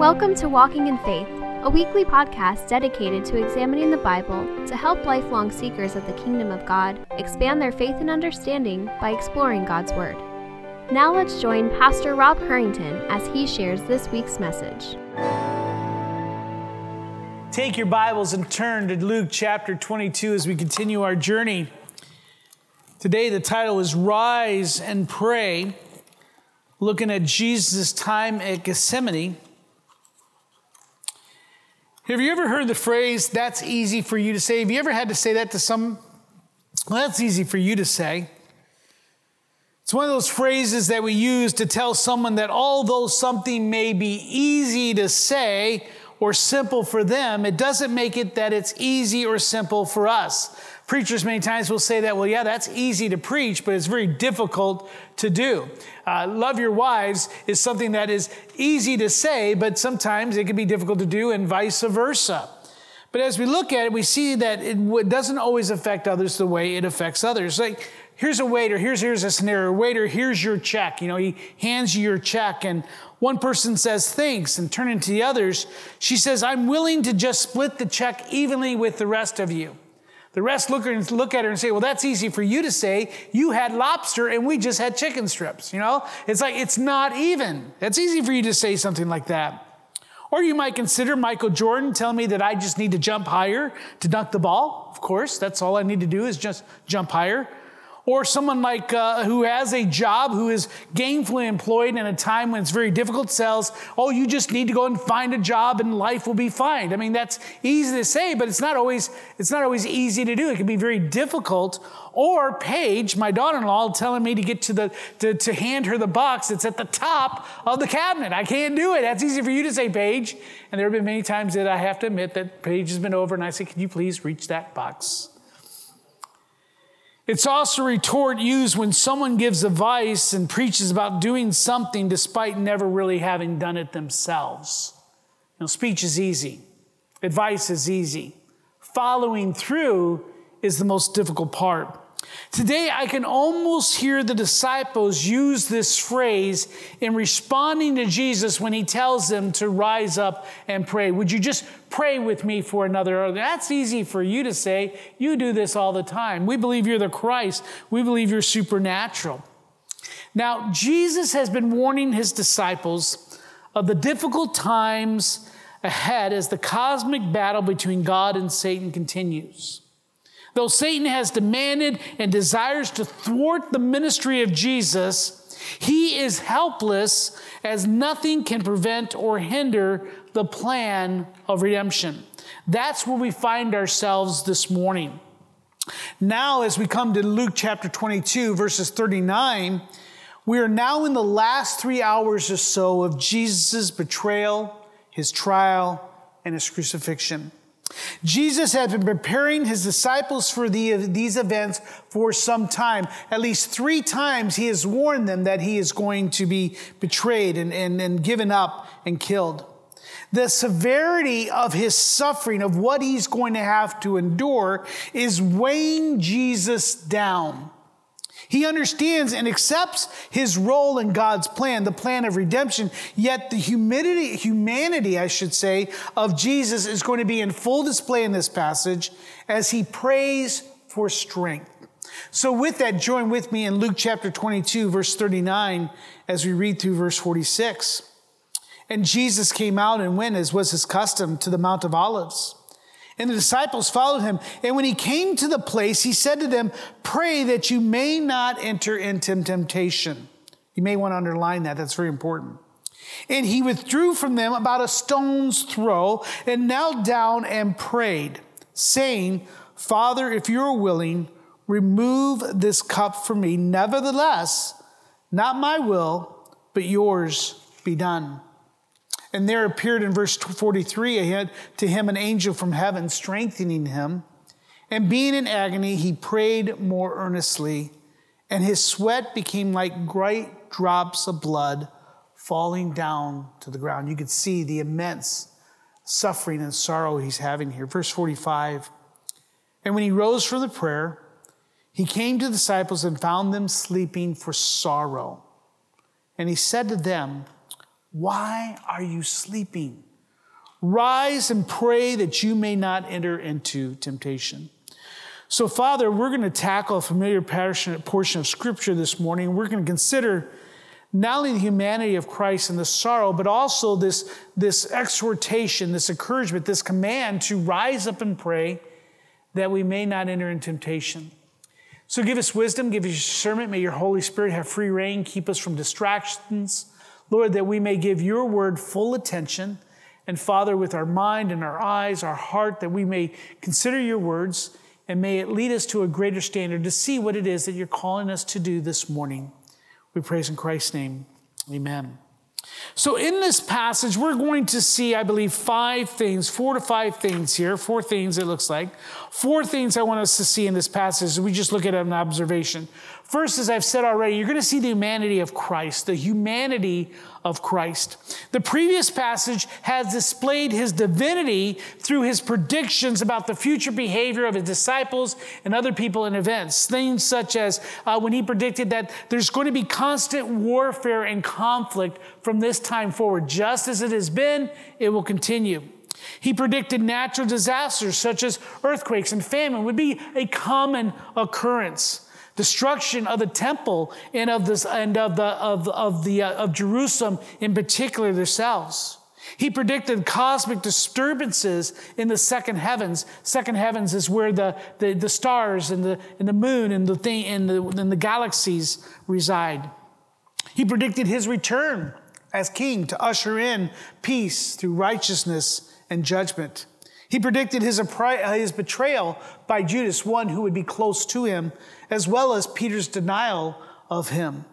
Welcome to Walking in Faith, a weekly podcast dedicated to examining the Bible to help lifelong seekers of the kingdom of God expand their faith and understanding by exploring God's Word. Now let's join Pastor Rob Curington as he shares this week's message. Take your Bibles and turn to Luke chapter 22 as we continue our journey. Today the title is Rise and Pray, looking at Jesus' time at Gethsemane. Have you ever heard the phrase, that's easy for you to say? Have you ever had to say that to someone? Well, that's easy for you to say. It's one of those phrases that we use to tell someone that although something may be easy to say or simple for them, it doesn't make it that it's easy or simple for us. Preachers many times will say that, well, yeah, that's easy to preach, but it's very difficult to do. Love your wives is something that is easy to say, but sometimes it can be difficult to do and vice versa. But as we look at it, we see that it doesn't always affect others the way it affects others. Like, here's a waiter, here's a scenario, waiter, here's your check. You know, he hands you your check and one person says, thanks, and turning to the others, she says, I'm willing to just split the check evenly with the rest of you. The rest look at her and say, well, that's easy for you to say. You had lobster and we just had chicken strips, you know? It's like, it's not even. That's easy for you to say something like that. Or you might consider Michael Jordan telling me that I just need to jump higher to dunk the ball. Of course, that's all I need to do is just jump higher. Or someone like who has a job, who is gainfully employed in a time when it's very difficult, sells, oh, you just need to go and find a job and life will be fine. I mean, that's easy to say, but it's not always easy to do. It can be very difficult. Or Paige, my daughter-in-law, telling me to get to hand her the box that's at the top of the cabinet. I can't do it. That's easy for you to say, Paige. And there have been many times that I have to admit that Paige has been over and I say, can you please reach that box? It's also a retort used when someone gives advice and preaches about doing something despite never really having done it themselves. You know, speech is easy. Advice is easy. Following through is the most difficult part. Today, I can almost hear the disciples use this phrase in responding to Jesus when he tells them to rise up and pray. Would you just pray with me for another hour? That's easy for you to say. You do this all the time. We believe you're the Christ. We believe you're supernatural. Now, Jesus has been warning his disciples of the difficult times ahead as the cosmic battle between God and Satan continues. Though Satan has demanded and desires to thwart the ministry of Jesus, he is helpless as nothing can prevent or hinder the plan of redemption. That's where we find ourselves this morning. Now, as we come to Luke chapter 22, verses 39, we are now in the last 3 hours or so of Jesus' betrayal, his trial, and his crucifixion. Jesus had been preparing his disciples for these events for some time. At least 3 times he has warned them that he is going to be betrayed and given up and killed. The severity of his suffering, of what he's going to have to endure, is weighing Jesus down. He understands and accepts his role in God's plan, the plan of redemption. Yet the humanity of Jesus is going to be in full display in this passage as he prays for strength. So with that, join with me in Luke chapter 22, verse 39, as we read through verse 46. And Jesus came out and went, as was his custom, to the Mount of Olives. And the disciples followed him. And when he came to the place, he said to them, pray that you may not enter into temptation. You may want to underline that. That's very important. And he withdrew from them about a stone's throw and knelt down and prayed, saying, Father, if you are willing, remove this cup from me. Nevertheless, not my will, but yours be done. And there appeared in verse 43 to him an angel from heaven, strengthening him. And being in agony, he prayed more earnestly, and his sweat became like great drops of blood falling down to the ground. You could see the immense suffering and sorrow he's having here. Verse 45, and when he rose from the prayer, he came to the disciples and found them sleeping for sorrow. And he said to them, Why are you sleeping? Rise and pray that you may not enter into temptation. So, Father, we're going to tackle a familiar portion of Scripture this morning. We're going to consider not only the humanity of Christ and the sorrow, but also this exhortation, this encouragement, this command to rise up and pray that we may not enter in temptation. So give us wisdom, give us discernment. May your Holy Spirit have free reign. Keep us from distractions, Lord, that we may give your word full attention. And Father, with our mind and our eyes, our heart, that we may consider your words, and may it lead us to a greater standard to see what it is that you're calling us to do this morning. We praise in Christ's name. Amen. So in this passage, we're going to see, I believe, four to five things here. Four things, it looks like. Four things I want us to see in this passage. We just look at an observation. First, as I've said already, you're going to see the humanity of Christ. The humanity of Christ. The previous passage has displayed his divinity through his predictions about the future behavior of his disciples and other people and events. Things such as when he predicted that there's going to be constant warfare and conflict from this time forward. Just as it has been, it will continue. He predicted natural disasters such as earthquakes and famine would be a common occurrence. Destruction of the temple and of Jerusalem in particular themselves. He predicted cosmic disturbances in the second heavens. Second heavens is where the stars and the moon and the galaxies reside. He predicted his return as king to usher in peace through righteousness and judgment. He predicted his betrayal by Judas, one who would be close to him, as well as Peter's denial of him.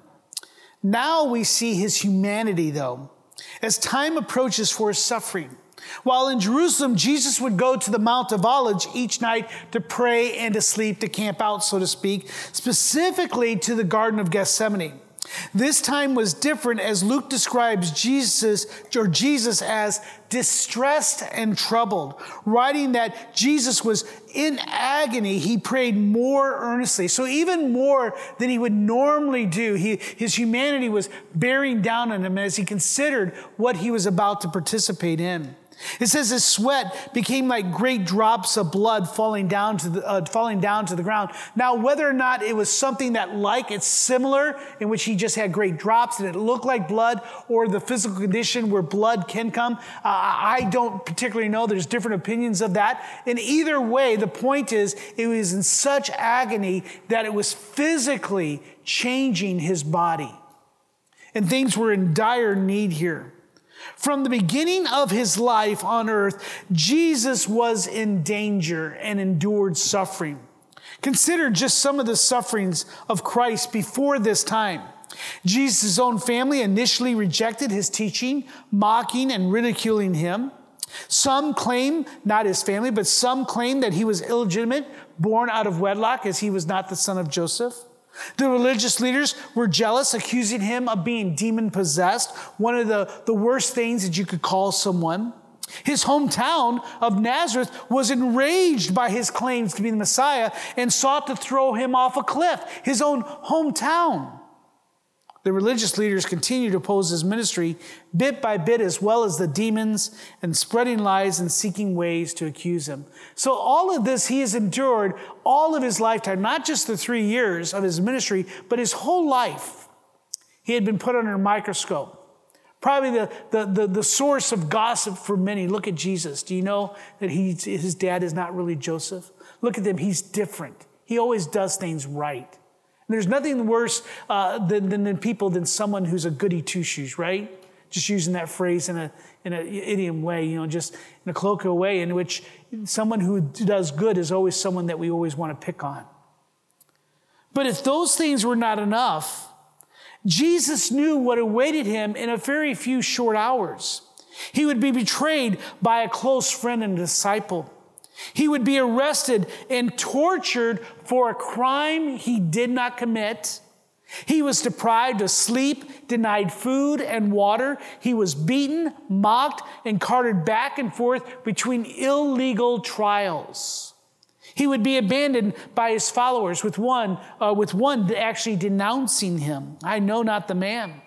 Now we see his humanity, though, as time approaches for his suffering. While in Jerusalem, Jesus would go to the Mount of Olives each night to pray and to sleep, to camp out, so to speak, specifically to the Garden of Gethsemane. This time was different as Luke describes Jesus as distressed and troubled, writing that Jesus was in agony. He prayed more earnestly. So even more than he would normally do, his humanity was bearing down on him as he considered what he was about to participate in. It says his sweat became like great drops of blood falling down to the ground. Now, whether or not it was something that like it's similar in which he just had great drops and it looked like blood, or the physical condition where blood can come, I don't particularly know. There's different opinions of that. In either way, the point is it was in such agony that it was physically changing his body. And things were in dire need here. From the beginning of his life on earth, Jesus was in danger and endured suffering. Consider just some of the sufferings of Christ before this time. Jesus' own family initially rejected his teaching, mocking and ridiculing him. Some claim, not his family, but some claim that he was illegitimate, born out of wedlock, as he was not the son of Joseph. The religious leaders were jealous, accusing him of being demon-possessed, one of the worst things that you could call someone. His hometown of Nazareth was enraged by his claims to be the Messiah and sought to throw him off a cliff, his own hometown. The religious leaders continued to oppose his ministry bit by bit, as well as the demons, and spreading lies and seeking ways to accuse him. So all of this he has endured all of his lifetime, not just the 3 years of his ministry, but his whole life. He had been put under a microscope. Probably the source of gossip for many. Look at Jesus. Do you know that his dad is not really Joseph? Look at them. He's different. He always does things right. There's nothing worse than someone who's a goody two-shoes, right? Just using that phrase in an idiom way, just in a colloquial way, in which someone who does good is always someone that we always want to pick on. But if those things were not enough, Jesus knew what awaited him in a very few short hours. He would be betrayed by a close friend and disciple. He would be arrested and tortured for a crime he did not commit. He was deprived of sleep, denied food and water. He was beaten, mocked, and carted back and forth between illegal trials. He would be abandoned by his followers, with one actually denouncing him. I know not the man.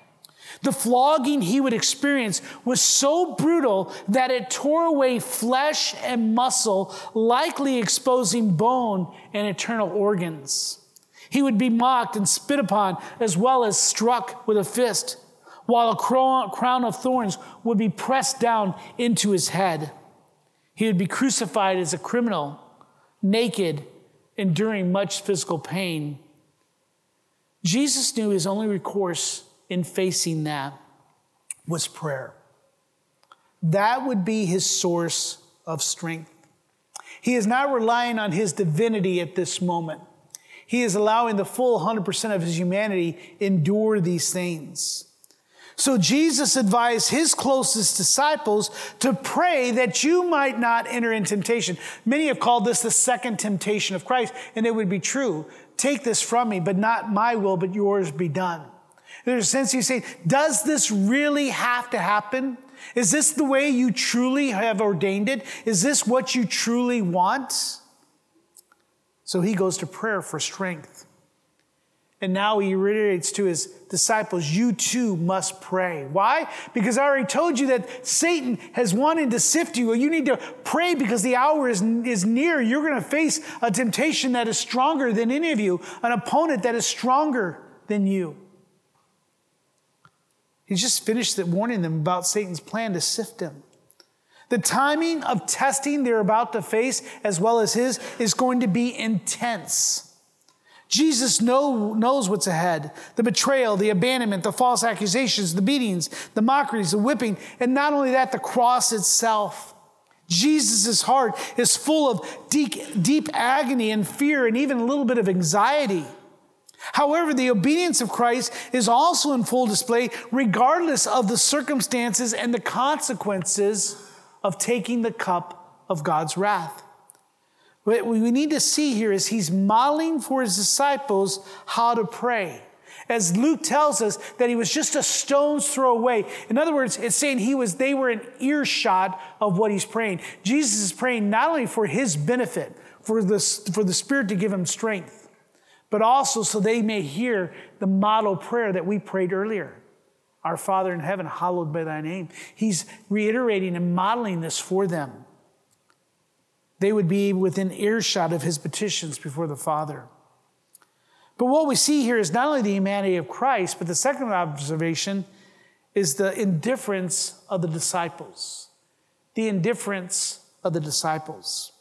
The flogging he would experience was so brutal that it tore away flesh and muscle, likely exposing bone and internal organs. He would be mocked and spit upon, as well as struck with a fist, while a crown of thorns would be pressed down into his head. He would be crucified as a criminal, naked, enduring much physical pain. Jesus knew his only recourse in facing that was prayer. That would be his source of strength. He is not relying on his divinity at this moment. He is allowing the full 100% of his humanity endure these things. So Jesus advised his closest disciples to pray that you might not enter in temptation. Many have called this the second temptation of Christ, and it would be true. Take this from me, but not my will, but yours be done. There's a sense he's saying, does this really have to happen? Is this the way you truly have ordained it? Is this what you truly want? So he goes to prayer for strength. And now he reiterates to his disciples, you too must pray. Why? Because I already told you that Satan has wanted to sift you. Well, you need to pray because the hour is near. You're going to face a temptation that is stronger than any of you, an opponent that is stronger than you. He just finished warning them about Satan's plan to sift them. The timing of testing they're about to face, as well as his, is going to be intense. Jesus knows what's ahead. The betrayal, the abandonment, the false accusations, the beatings, the mockeries, the whipping, and not only that, the cross itself. Jesus' heart is full of deep agony and fear and even a little bit of anxiety. However, the obedience of Christ is also in full display regardless of the circumstances and the consequences of taking the cup of God's wrath. What we need to see here is he's modeling for his disciples how to pray. As Luke tells us that he was just a stone's throw away. In other words, it's saying they were an earshot of what he's praying. Jesus is praying not only for his benefit, for the Spirit to give him strength, but also so they may hear the model prayer that we prayed earlier. Our Father in heaven, hallowed be thy name. He's reiterating and modeling this for them. They would be within earshot of his petitions before the Father. But what we see here is not only the humanity of Christ, but the second observation is the indifference of the disciples. The indifference of the disciples.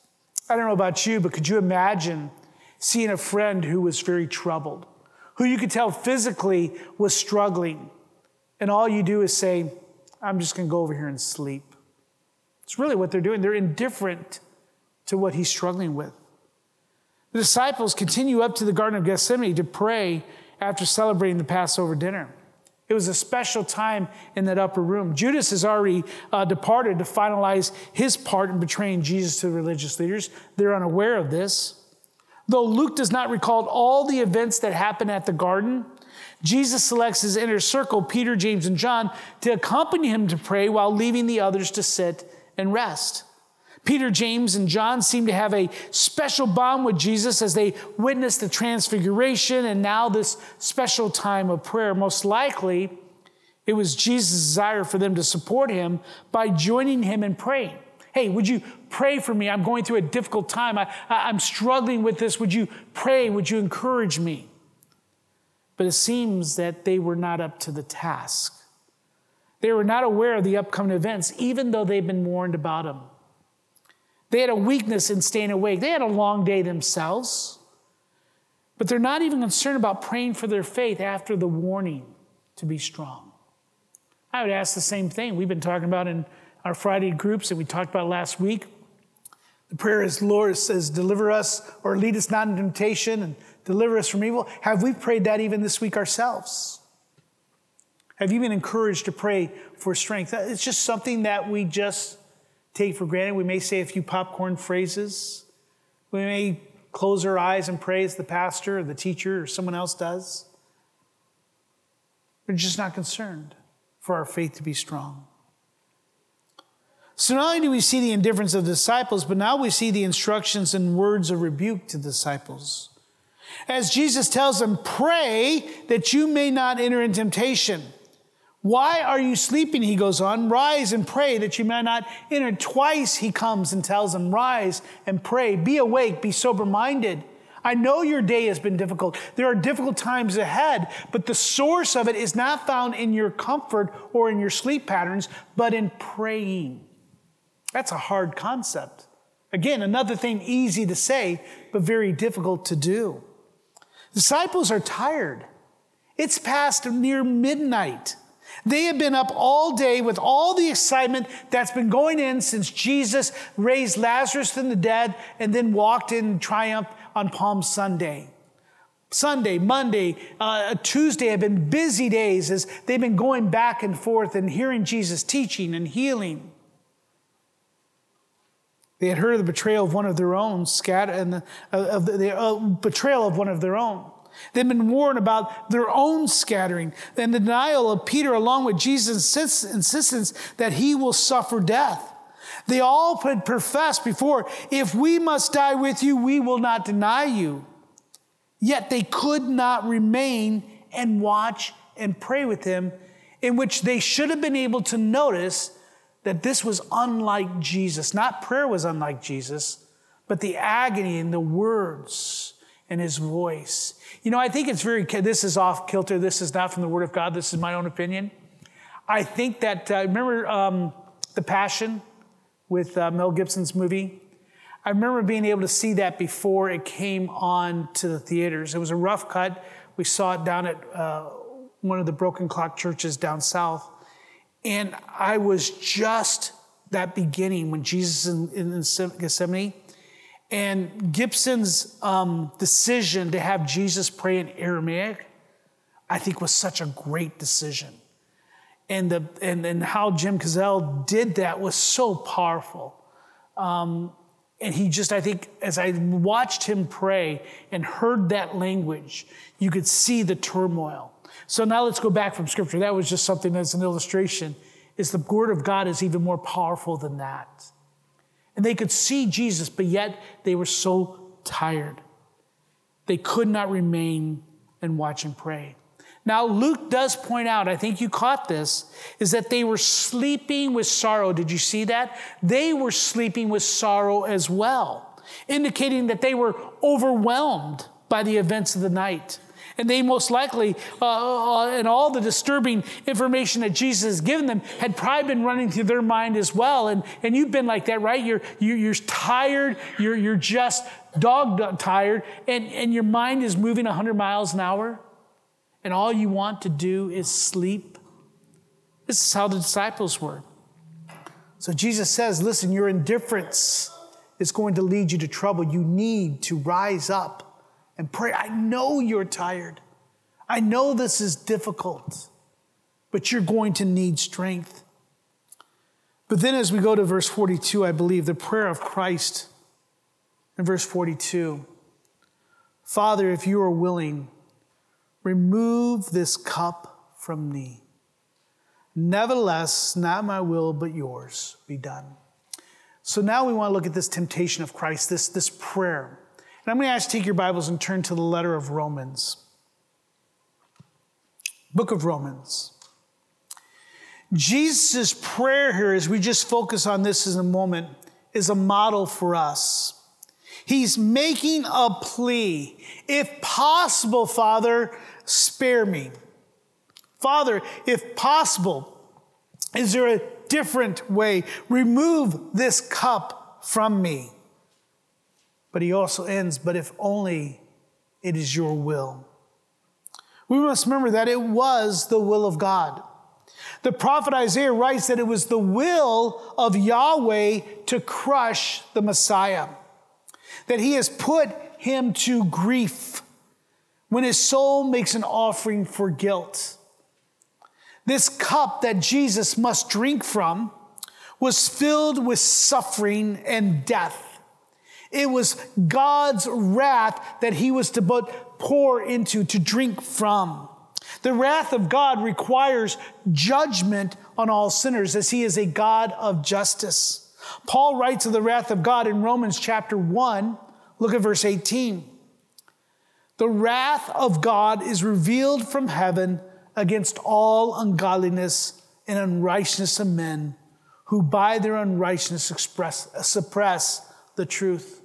I don't know about you, but could you imagine seeing a friend who was very troubled, who you could tell physically was struggling, and all you do is say, I'm just going to go over here and sleep. It's really what they're doing. They're indifferent to what he's struggling with. The disciples continue up to the Garden of Gethsemane to pray after celebrating the Passover dinner. It was a special time in that upper room. Judas has already departed to finalize his part in betraying Jesus to the religious leaders. They're unaware of this. Though Luke does not recall all the events that happened at the garden, Jesus selects his inner circle, Peter, James, and John, to accompany him to pray while leaving the others to sit and rest. Peter, James, and John seem to have a special bond with Jesus as they witness the transfiguration and now this special time of prayer. Most likely, it was Jesus' desire for them to support him by joining him in praying. Hey, would you pray for me? I'm going through a difficult time. I'm struggling with this. Would you pray? Would you encourage me? But it seems that they were not up to the task. They were not aware of the upcoming events, even though they'd been warned about them. They had a weakness in staying awake. They had a long day themselves. But they're not even concerned about praying for their faith after the warning to be strong. I would ask the same thing we've been talking about in our Friday groups that we talked about last week. The prayer is, Lord, says, deliver us or lead us not into temptation and deliver us from evil. Have we prayed that even this week ourselves? Have you been encouraged to pray for strength? It's just something that we just take for granted. We may say a few popcorn phrases. We may close our eyes and pray as the pastor or the teacher or someone else does. We're just not concerned for our faith to be strong. So not only do we see the indifference of the disciples, but now we see the instructions and words of rebuke to the disciples. As Jesus tells them, pray that you may not enter in temptation. Why are you sleeping? He goes on. Rise and pray that you may not enter. Twice he comes and tells them, rise and pray. Be awake, be sober-minded. I know your day has been difficult. There are difficult times ahead, but the source of it is not found in your comfort or in your sleep patterns, but in praying. That's a hard concept. Again, another thing easy to say, but very difficult to do. Disciples are tired. It's past near midnight. They have been up all day with all the excitement that's been going in since Jesus raised Lazarus from the dead and then walked in triumph on Palm Sunday. Sunday, Monday, Tuesday have been busy days as they've been going back and forth and hearing Jesus teaching and healing. They had heard of the betrayal of one of their own, betrayal of one of their own. They've been warned about their own scattering and the denial of Peter, along with Jesus' insistence that he will suffer death. They all had professed before, if we must die with you, we will not deny you. Yet they could not remain and watch and pray with him, in which they should have been able to notice that this was unlike Jesus. Not prayer was unlike Jesus, but the agony and the words and his voice. You know, I think it's this is off kilter. This is not from the Word of God. This is my own opinion. I think that, remember The Passion with Mel Gibson's movie? I remember being able to see that before it came on to the theaters. It was a rough cut. We saw it down at one of the Broken Clock churches down south. And I was just that beginning when Jesus in Gethsemane, and Gibson's decision to have Jesus pray in Aramaic, I think was such a great decision. And how Jim Caviezel did that was so powerful. And he just, I think, as I watched him pray and heard that language, you could see the turmoil. So now let's go back from Scripture. That was just something that's an illustration. Is the Word of God is even more powerful than that. And they could see Jesus, but yet they were so tired. They could not remain and watch and pray. Now, Luke does point out, I think you caught this, is that they were sleeping with sorrow. Did you see that? They were sleeping with sorrow as well, indicating that they were overwhelmed by the events of the night. And they most likely, and all the disturbing information that Jesus has given them had probably been running through their mind as well. And you've been like that, right? You're tired. You're just dog tired. And your mind is moving 100 miles an hour. And all you want to do is sleep. This is how the disciples were. So Jesus says, listen, your indifference is going to lead you to trouble. You need to rise up and pray. I know you're tired. I know this is difficult, but you're going to need strength. But then as we go to verse 42, I believe, the prayer of Christ in verse 42. Father, if you are willing, remove this cup from me. Nevertheless, not my will, but yours be done. So now we want to look at this temptation of Christ, this prayer. And I'm going to ask you to take your Bibles and turn to the letter of Romans. Book of Romans. Jesus' prayer here, as we just focus on this in a moment, is a model for us. He's making a plea. If possible, Father, spare me. Father, if possible, is there a different way? Remove this cup from me. But he also ends, but if only it is your will. We must remember that it was the will of God. The prophet Isaiah writes that it was the will of Yahweh to crush the Messiah, that he has put him to grief when his soul makes an offering for guilt. This cup that Jesus must drink from was filled with suffering and death. It was God's wrath that he was to pour into, to drink from. The wrath of God requires judgment on all sinners, as he is a God of justice. Paul writes of the wrath of God in Romans chapter 1. Look at verse 18. The wrath of God is revealed from heaven against all ungodliness and unrighteousness of men, who by their unrighteousness suppress the truth.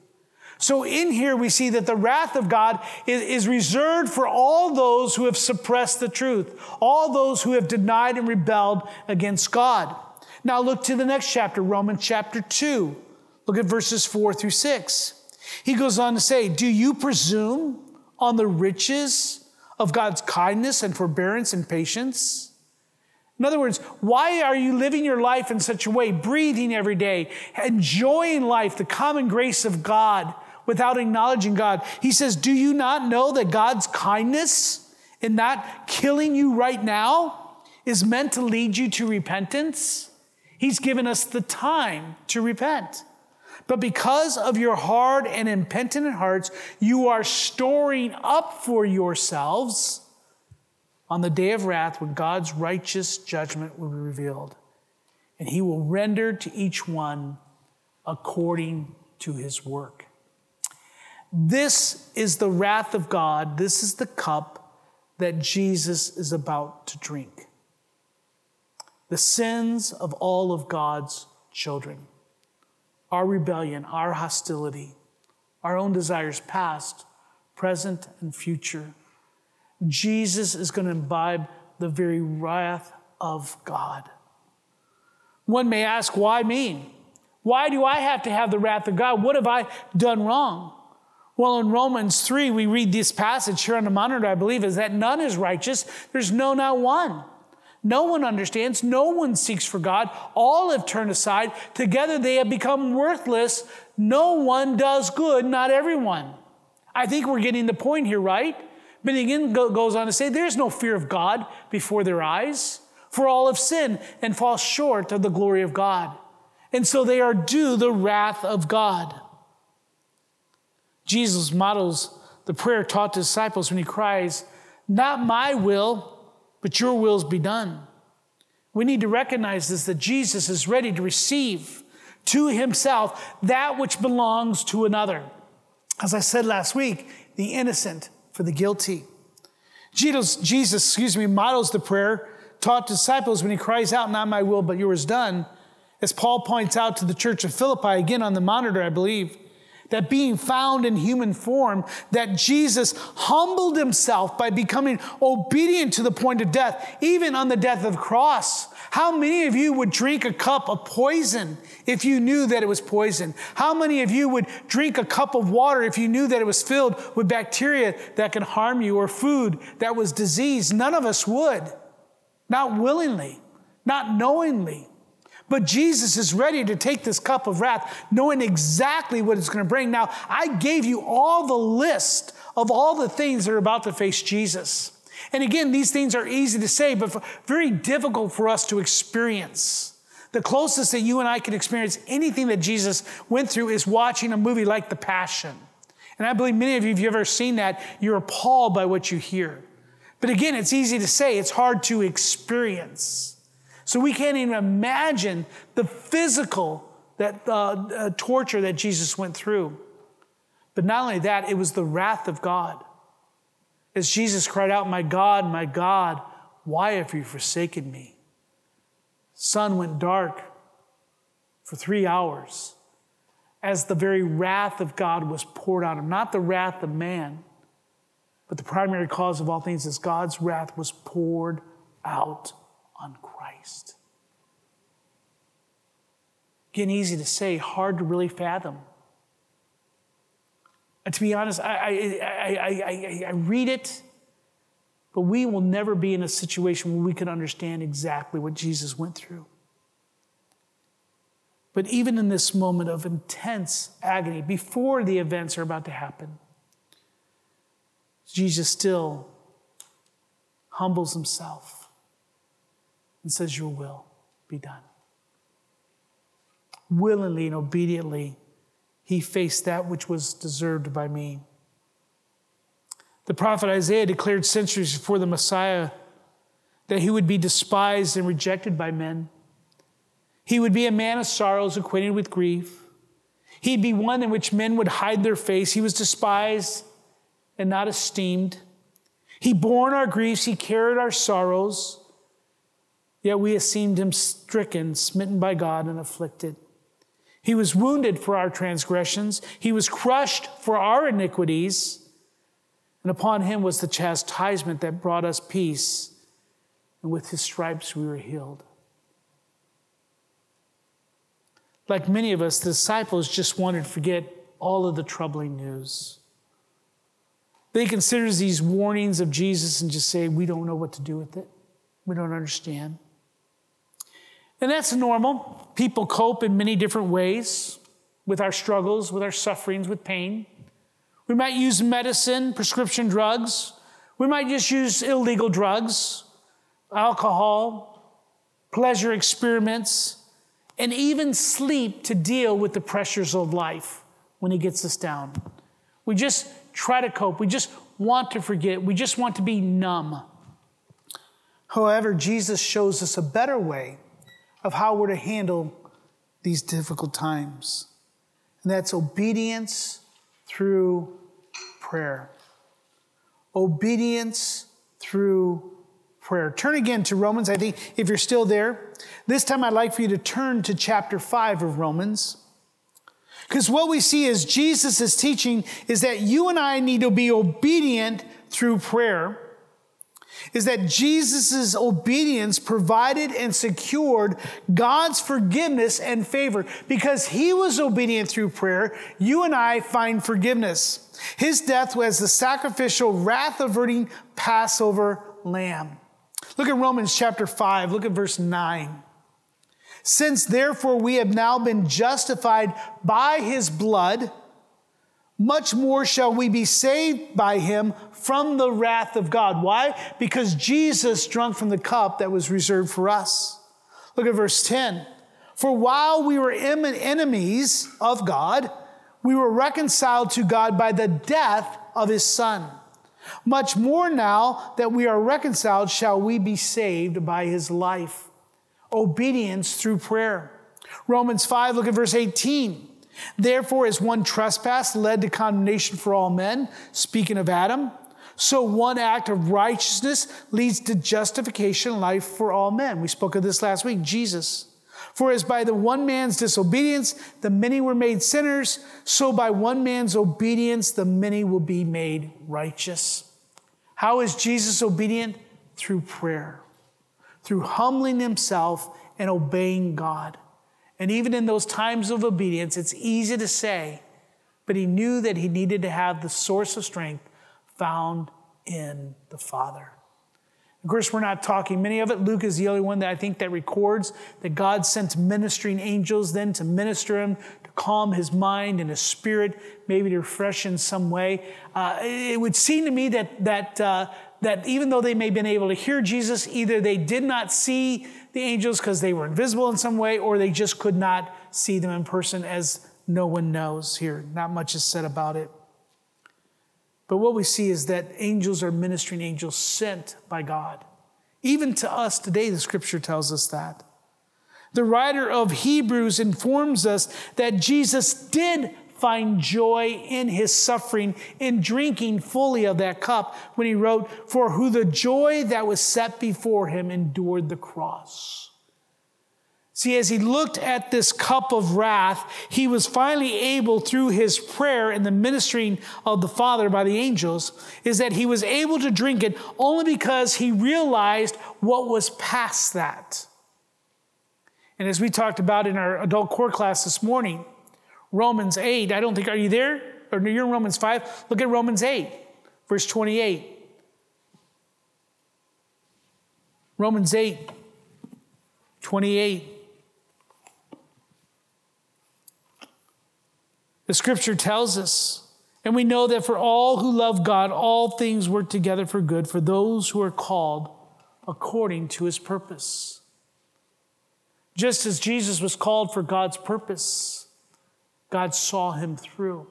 So in here we see that the wrath of God is reserved for all those who have suppressed the truth, all those who have denied and rebelled against God. Now look to the next chapter, Romans chapter 2. Look at verses 4 through 6. He goes on to say, do you presume on the riches of God's kindness and forbearance and patience? In other words, why are you living your life in such a way, breathing every day, enjoying life, the common grace of God, without acknowledging God? He says, do you not know that God's kindness in not killing you right now is meant to lead you to repentance? He's given us the time to repent. But because of your hard and impenitent hearts, you are storing up for yourselves on the day of wrath when God's righteous judgment will be revealed. And he will render to each one according to his work. This is the wrath of God. This is the cup that Jesus is about to drink. The sins of all of God's children. Our rebellion, our hostility, our own desires, past, present, and future. Jesus is going to imbibe the very wrath of God. One may ask, why me? Why do I have to have the wrath of God? What have I done wrong? Well, in Romans 3, we read this passage here on the monitor, I believe, is that none is righteous. There's no, not one. No one understands. No one seeks for God. All have turned aside. Together they have become worthless. No one does good, not everyone. I think we're getting the point here, right? But again, goes on to say, there is no fear of God before their eyes, for all have sinned and fall short of the glory of God. And so they are due the wrath of God. Jesus models the prayer taught to disciples when he cries, not my will, but your wills be done. We need to recognize this, that Jesus is ready to receive to himself that which belongs to another. As I said last week, the innocent for the guilty. Jesus models the prayer taught to disciples when he cries out, not my will, but yours done. As Paul points out to the church of Philippi, again on the monitor, I believe, that being found in human form, that Jesus humbled himself by becoming obedient to the point of death, even on the death of the cross. How many of you would drink a cup of poison if you knew that it was poison? How many of you would drink a cup of water if you knew that it was filled with bacteria that can harm you, or food that was diseased? None of us would. Not willingly, not knowingly. But Jesus is ready to take this cup of wrath, knowing exactly what it's going to bring. Now, I gave you all the list of all the things that are about to face Jesus. And again, these things are easy to say, but very difficult for us to experience. The closest that you and I can experience anything that Jesus went through is watching a movie like The Passion. And I believe many of you, if you've ever seen that, you're appalled by what you hear. But again, it's easy to say, it's hard to experience. So we can't even imagine the physical torture that Jesus went through. But not only that, it was the wrath of God. As Jesus cried out, my God, why have you forsaken me? Sun went dark for 3 hours as the very wrath of God was poured on him. Not the wrath of man, but the primary cause of all things is God's wrath was poured out on Christ. Again, easy to say, hard to really fathom. And to be honest, I read it, but we will never be in a situation where we can understand exactly what Jesus went through. But even in this moment of intense agony, before the events are about to happen, Jesus still humbles himself and says, your will be done. Willingly and obediently, he faced that which was deserved by me. The prophet Isaiah declared centuries before the Messiah that he would be despised and rejected by men. He would be a man of sorrows, acquainted with grief. He'd be one in which men would hide their face. He was despised and not esteemed. He bore our griefs, he carried our sorrows, yet we esteemed him stricken, smitten by God, and afflicted. He was wounded for our transgressions, he was crushed for our iniquities, and upon him was the chastisement that brought us peace, and with his stripes we were healed. Like many of us, the disciples just wanted to forget all of the troubling news. They consider these warnings of Jesus and just say, we don't know what to do with it. We don't understand. And that's normal. People cope in many different ways with our struggles, with our sufferings, with pain. We might use medicine, prescription drugs. We might just use illegal drugs, alcohol, pleasure experiments, and even sleep to deal with the pressures of life when it gets us down. We just try to cope. We just want to forget. We just want to be numb. However, Jesus shows us a better way of how we're to handle these difficult times. And that's obedience through prayer. Obedience through prayer. Turn again to Romans, I think, if you're still there. This time I'd like for you to turn to chapter 5 of Romans. Because what we see is Jesus is teaching is that you and I need to be obedient through prayer. Is that Jesus' obedience provided and secured God's forgiveness and favor. Because he was obedient through prayer, you and I find forgiveness. His death was the sacrificial, wrath-averting Passover lamb. Look at Romans chapter 5, look at verse 9. Since therefore we have now been justified by his blood, much more shall we be saved by him from the wrath of God. Why? Because Jesus drank from the cup that was reserved for us. Look at verse 10. For while we were enemies of God, we were reconciled to God by the death of his son. Much more now that we are reconciled shall we be saved by his life. Obedience through prayer. Romans 5, look at verse 18. Therefore, as one trespass led to condemnation for all men, speaking of Adam, so one act of righteousness leads to justification and life for all men. We spoke of this last week, Jesus. For as by the one man's disobedience, the many were made sinners, so by one man's obedience, the many will be made righteous. How is Jesus obedient? Through prayer. Through humbling himself and obeying God. And even in those times of obedience, it's easy to say, but he knew that he needed to have the source of strength found in the Father. Of course, we're not talking many of it. Luke is the only one that I think that records that God sent ministering angels then to minister him, to calm his mind and his spirit, maybe to refresh in some way. It would seem to me that even though they may have been able to hear Jesus, either they did not see the angels because they were invisible in some way, or they just could not see them in person, as no one knows here. Not much is said about it. But what we see is that angels are ministering angels sent by God. Even to us today, the scripture tells us that. The writer of Hebrews informs us that Jesus did find joy in his suffering, in drinking fully of that cup, when he wrote, for who the joy that was set before him endured the cross. See, as he looked at this cup of wrath, he was finally able, through his prayer and the ministering of the Father by the angels, is that he was able to drink it only because he realized what was past that. And as we talked about in our adult core class this morning, Romans 8, I don't think, are you there? Or you're in Romans 5? Look at Romans 8, verse 28. Romans 8, 28. The scripture tells us, and we know that for all who love God, all things work together for good, for those who are called according to his purpose. Just as Jesus was called for God's purpose, God saw him through.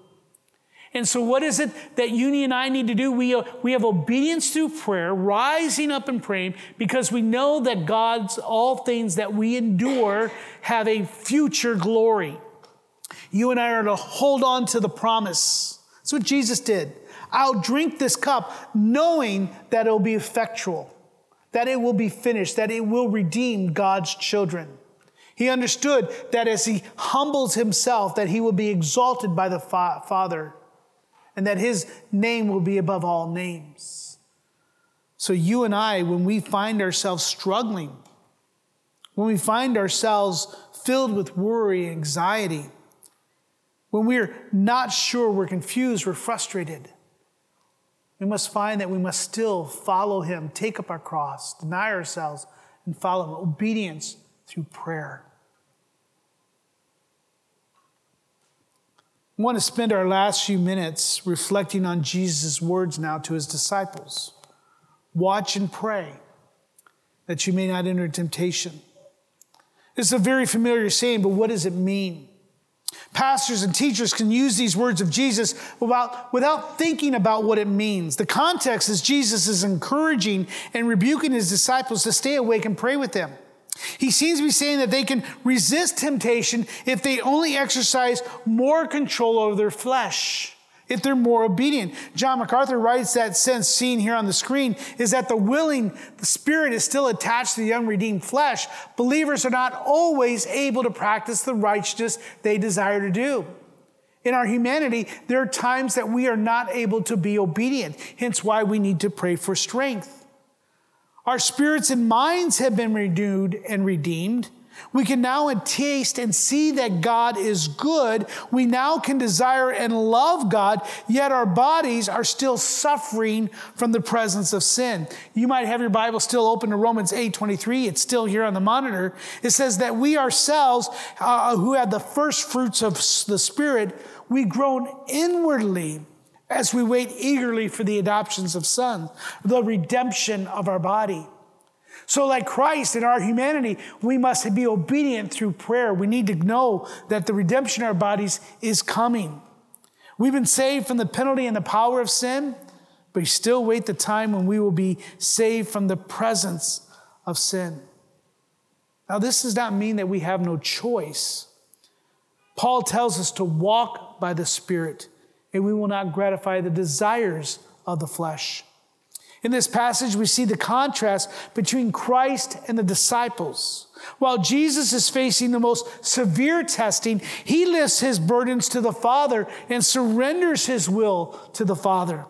And so what is it that you and I need to do? We have obedience through prayer, rising up and praying, because we know that God's all things that we endure have a future glory. You and I are to hold on to the promise. That's what Jesus did. I'll drink this cup knowing that it will be effectual, that it will be finished, that it will redeem God's children. He understood that as he humbles himself, that he will be exalted by the Father and that his name will be above all names. So you and I, when we find ourselves struggling, when we find ourselves filled with worry, anxiety, when we're not sure, we're confused, we're frustrated, we must find that we must still follow him, take up our cross, deny ourselves, and follow him. Obedience through prayer. I want to spend our last few minutes reflecting on Jesus' words now to his disciples. Watch and pray that you may not enter temptation. It's a very familiar saying, but what does it mean? Pastors and teachers can use these words of Jesus without thinking about what it means. The context is Jesus is encouraging and rebuking his disciples to stay awake and pray with them. He seems to be saying that they can resist temptation if they only exercise more control over their flesh, if they're more obedient. John MacArthur writes that sense seen here on the screen is that the spirit is still attached to the unredeemed flesh. Believers are not always able to practice the righteousness they desire to do. In our humanity, there are times that we are not able to be obedient, hence why we need to pray for strength. Our spirits and minds have been renewed and redeemed. We can now taste and see that God is good. We now can desire and love God, yet our bodies are still suffering from the presence of sin. You might have your Bible still open to Romans 8:23. It's still here on the monitor. It says that we ourselves, who have the first fruits of the Spirit, we groan inwardly as we wait eagerly for the adoptions of sons, the redemption of our body. So like Christ in our humanity, we must be obedient through prayer. We need to know that the redemption of our bodies is coming. We've been saved from the penalty and the power of sin, but we still wait the time when we will be saved from the presence of sin. Now, this does not mean that we have no choice. Paul tells us to walk by the Spirit, and we will not gratify the desires of the flesh. In this passage, we see the contrast between Christ and the disciples. While Jesus is facing the most severe testing, he lifts his burdens to the Father and surrenders his will to the Father.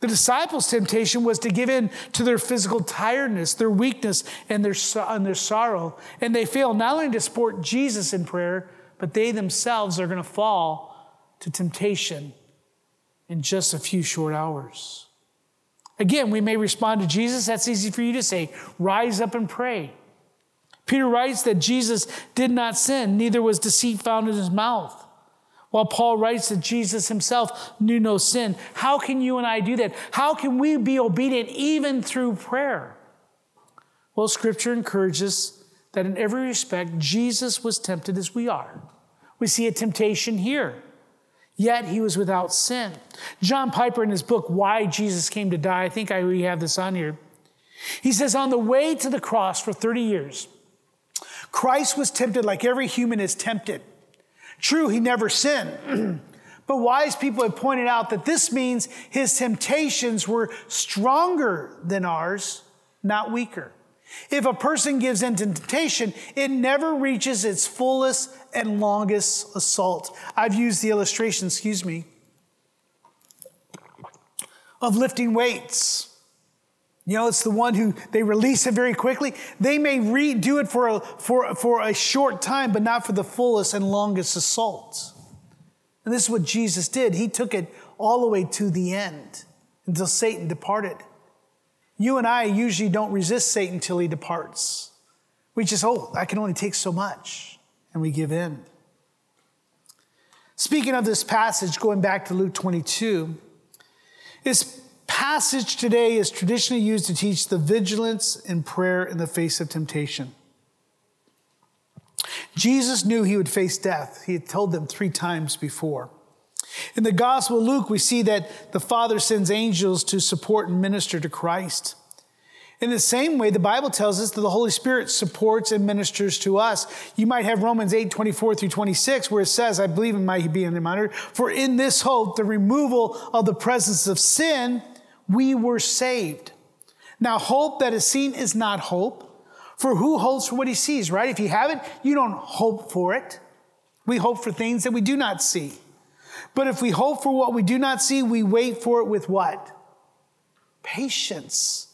The disciples' temptation was to give in to their physical tiredness, their weakness, and their sorrow. And they fail not only to support Jesus in prayer, but they themselves are going to fall to temptation in just a few short hours. Again, we may respond to Jesus. That's easy for you to say. Rise up and pray. Peter writes that Jesus did not sin, neither was deceit found in his mouth. While Paul writes that Jesus himself knew no sin. How can you and I do that? How can we be obedient even through prayer? Well, Scripture encourages that in every respect, Jesus was tempted as we are. We see a temptation here. Yet he was without sin. John Piper, in his book, Why Jesus Came to Die, I think we have this on here. He says, on the way to the cross for 30 years, Christ was tempted like every human is tempted. True, he never sinned. But wise people have pointed out that this means his temptations were stronger than ours, not weaker. If a person gives in to temptation, it never reaches its fullest and longest assault. I've used the illustration, of lifting weights. It's the one who they release it very quickly. They may redo it for a short time, but not for the fullest and longest assault. And this is what Jesus did. He took it all the way to the end until Satan departed. You and I usually don't resist Satan till he departs. We just, I can only take so much. And we give in. Speaking of this passage, going back to Luke 22, this passage today is traditionally used to teach the vigilance in prayer in the face of temptation. Jesus knew he would face death. He had told them 3 times before. In the Gospel of Luke, we see that the Father sends angels to support and minister to Christ. In the same way, the Bible tells us that the Holy Spirit supports and ministers to us. You might have Romans 8:24-26, where it says, I believe it might be in the minor, for in this hope, the removal of the presence of sin, we were saved. Now, hope that is seen is not hope. For who hopes for what he sees, right? If you haven't, you don't hope for it. We hope for things that we do not see. But if we hope for what we do not see, we wait for it with what? Patience.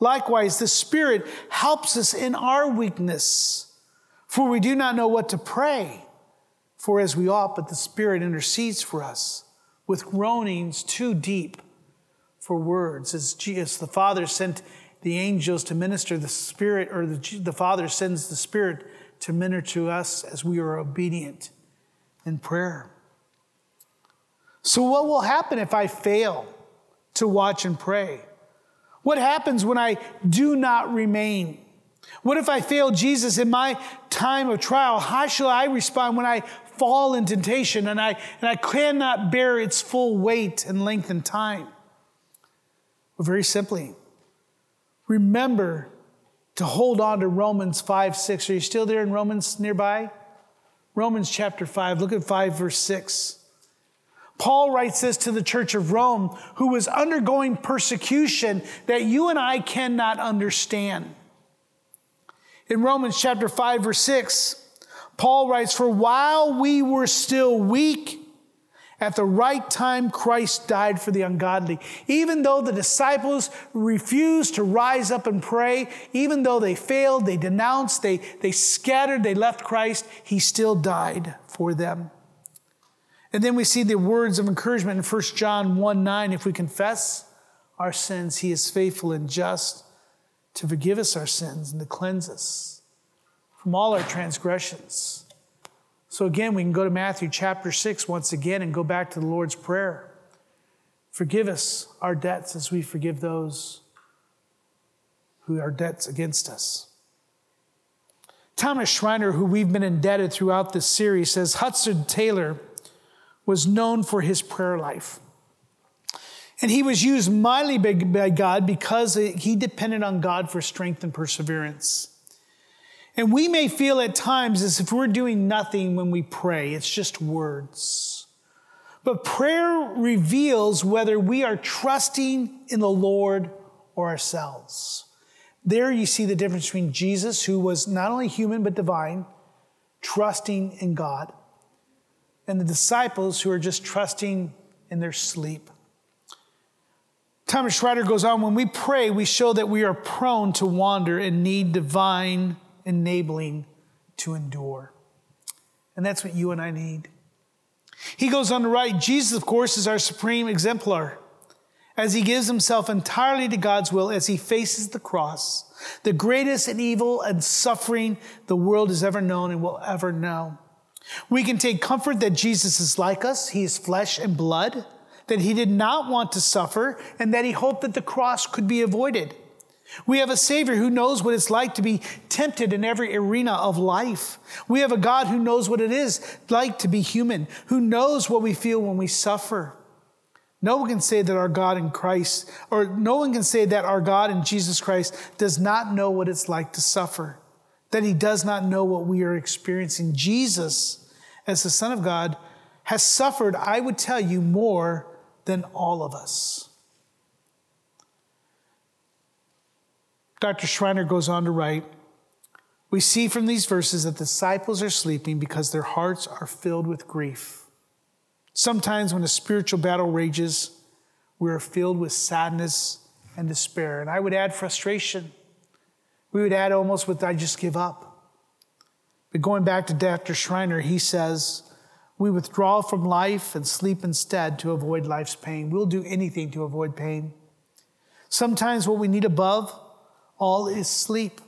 Likewise, the Spirit helps us in our weakness, for we do not know what to pray for as we ought, but the Spirit intercedes for us with groanings too deep for words. As Jesus, the Father, sent the angels to minister, the Spirit, or the Father sends the Spirit to minister to us as we are obedient in prayer. So what will happen if I fail to watch and pray? What happens when I do not remain? What if I fail Jesus in my time of trial? How shall I respond when I fall in temptation and I cannot bear its full weight and length and time? Well, very simply, remember to hold on to Romans 5:6. Are you still there in Romans nearby? Romans chapter 5, look at 5 verse 6. Paul writes this to the church of Rome, who was undergoing persecution that you and I cannot understand. In Romans chapter 5, verse 6, Paul writes, for while we were still weak, at the right time Christ died for the ungodly. Even though the disciples refused to rise up and pray, even though they failed, they denounced, they scattered, they left Christ, he still died for them. And then we see the words of encouragement in 1 John 1:9. If we confess our sins, he is faithful and just to forgive us our sins and to cleanse us from all our transgressions. So again, we can go to Matthew chapter 6 once again and go back to the Lord's Prayer. Forgive us our debts as we forgive those who are debts against us. Thomas Schreiner, who we've been indebted throughout this series, says Hudson Taylor was known for his prayer life. And he was used mightily by God because he depended on God for strength and perseverance. And we may feel at times as if we're doing nothing when we pray. It's just words. But prayer reveals whether we are trusting in the Lord or ourselves. There you see the difference between Jesus, who was not only human but divine, trusting in God, and the disciples who are just trusting in their sleep. Thomas Schreiner goes on, when we pray, we show that we are prone to wander and need divine enabling to endure. And that's what you and I need. He goes on to write, Jesus, of course, is our supreme exemplar, as he gives himself entirely to God's will as he faces the cross, the greatest and evil and suffering the world has ever known and will ever know. We can take comfort that Jesus is like us. He is flesh and blood, that he did not want to suffer, and that he hoped that the cross could be avoided. We have a Savior who knows what it's like to be tempted in every arena of life. We have a God who knows what it is like to be human, who knows what we feel when we suffer. No one can say that our God in Jesus Christ does not know what it's like to suffer, that he does not know what we are experiencing. Jesus, as the Son of God, has suffered, I would tell you, more than all of us. Dr. Schreiner goes on to write, we see from these verses that disciples are sleeping because their hearts are filled with grief. Sometimes when a spiritual battle rages, we are filled with sadness and despair. And I would add frustration. We would add almost with, I just give up. But going back to Dr. Schreiner, he says, we withdraw from life and sleep instead to avoid life's pain. We'll do anything to avoid pain. Sometimes what we need above all is sleep.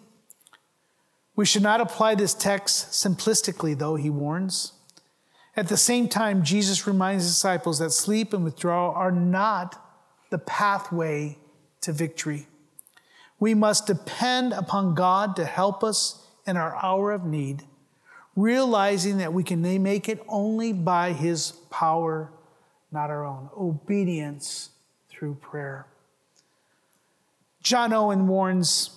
We should not apply this text simplistically, though, he warns. At the same time, Jesus reminds disciples that sleep and withdrawal are not the pathway to victory. We must depend upon God to help us in our hour of need, realizing that we can make it only by his power, not our own. Obedience through prayer. John Owen warns,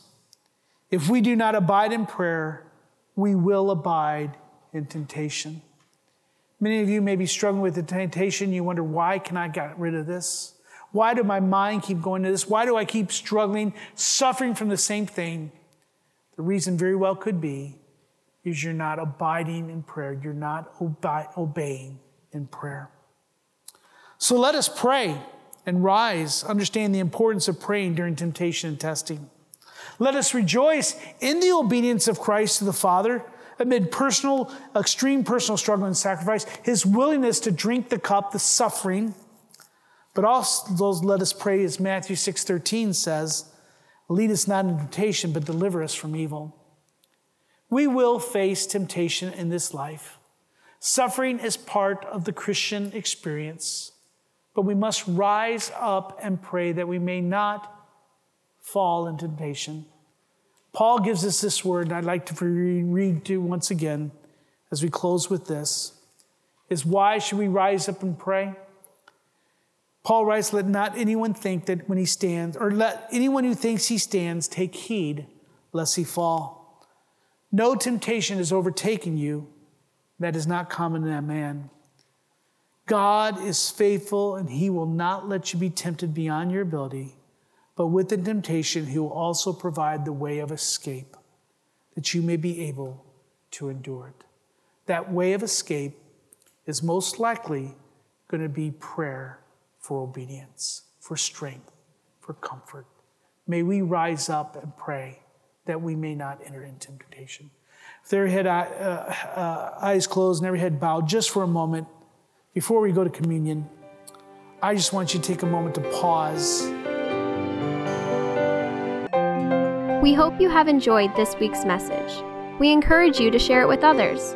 if we do not abide in prayer, we will abide in temptation. Many of you may be struggling with the temptation. You wonder, why can I get rid of this? Why do my mind keep going to this? Why do I keep struggling, suffering from the same thing? The reason very well could be is you're not abiding in prayer. You're not obeying in prayer. So let us pray and rise, understand the importance of praying during temptation and testing. Let us rejoice in the obedience of Christ to the Father amid extreme personal struggle and sacrifice, his willingness to drink the cup, the suffering. But also let us pray as Matthew 6:13 says, lead us not into temptation, but deliver us from evil. We will face temptation in this life. Suffering is part of the Christian experience, but we must rise up and pray that we may not fall into temptation. Paul gives us this word, and I'd like to read to you once again as we close with this, is why should we rise up and pray? Paul writes, let not anyone think that when he stands, or let anyone who thinks he stands take heed lest he fall. No temptation is overtaken you that is not common to man. God is faithful, and he will not let you be tempted beyond your ability. But with the temptation, he will also provide the way of escape, that you may be able to endure it. That way of escape is most likely going to be prayer for obedience, for strength, for comfort. May we rise up and pray that we may not enter into temptation. With every head eyes closed and every head bowed, just for a moment, before we go to communion, I just want you to take a moment to pause. We hope you have enjoyed this week's message. We encourage you to share it with others.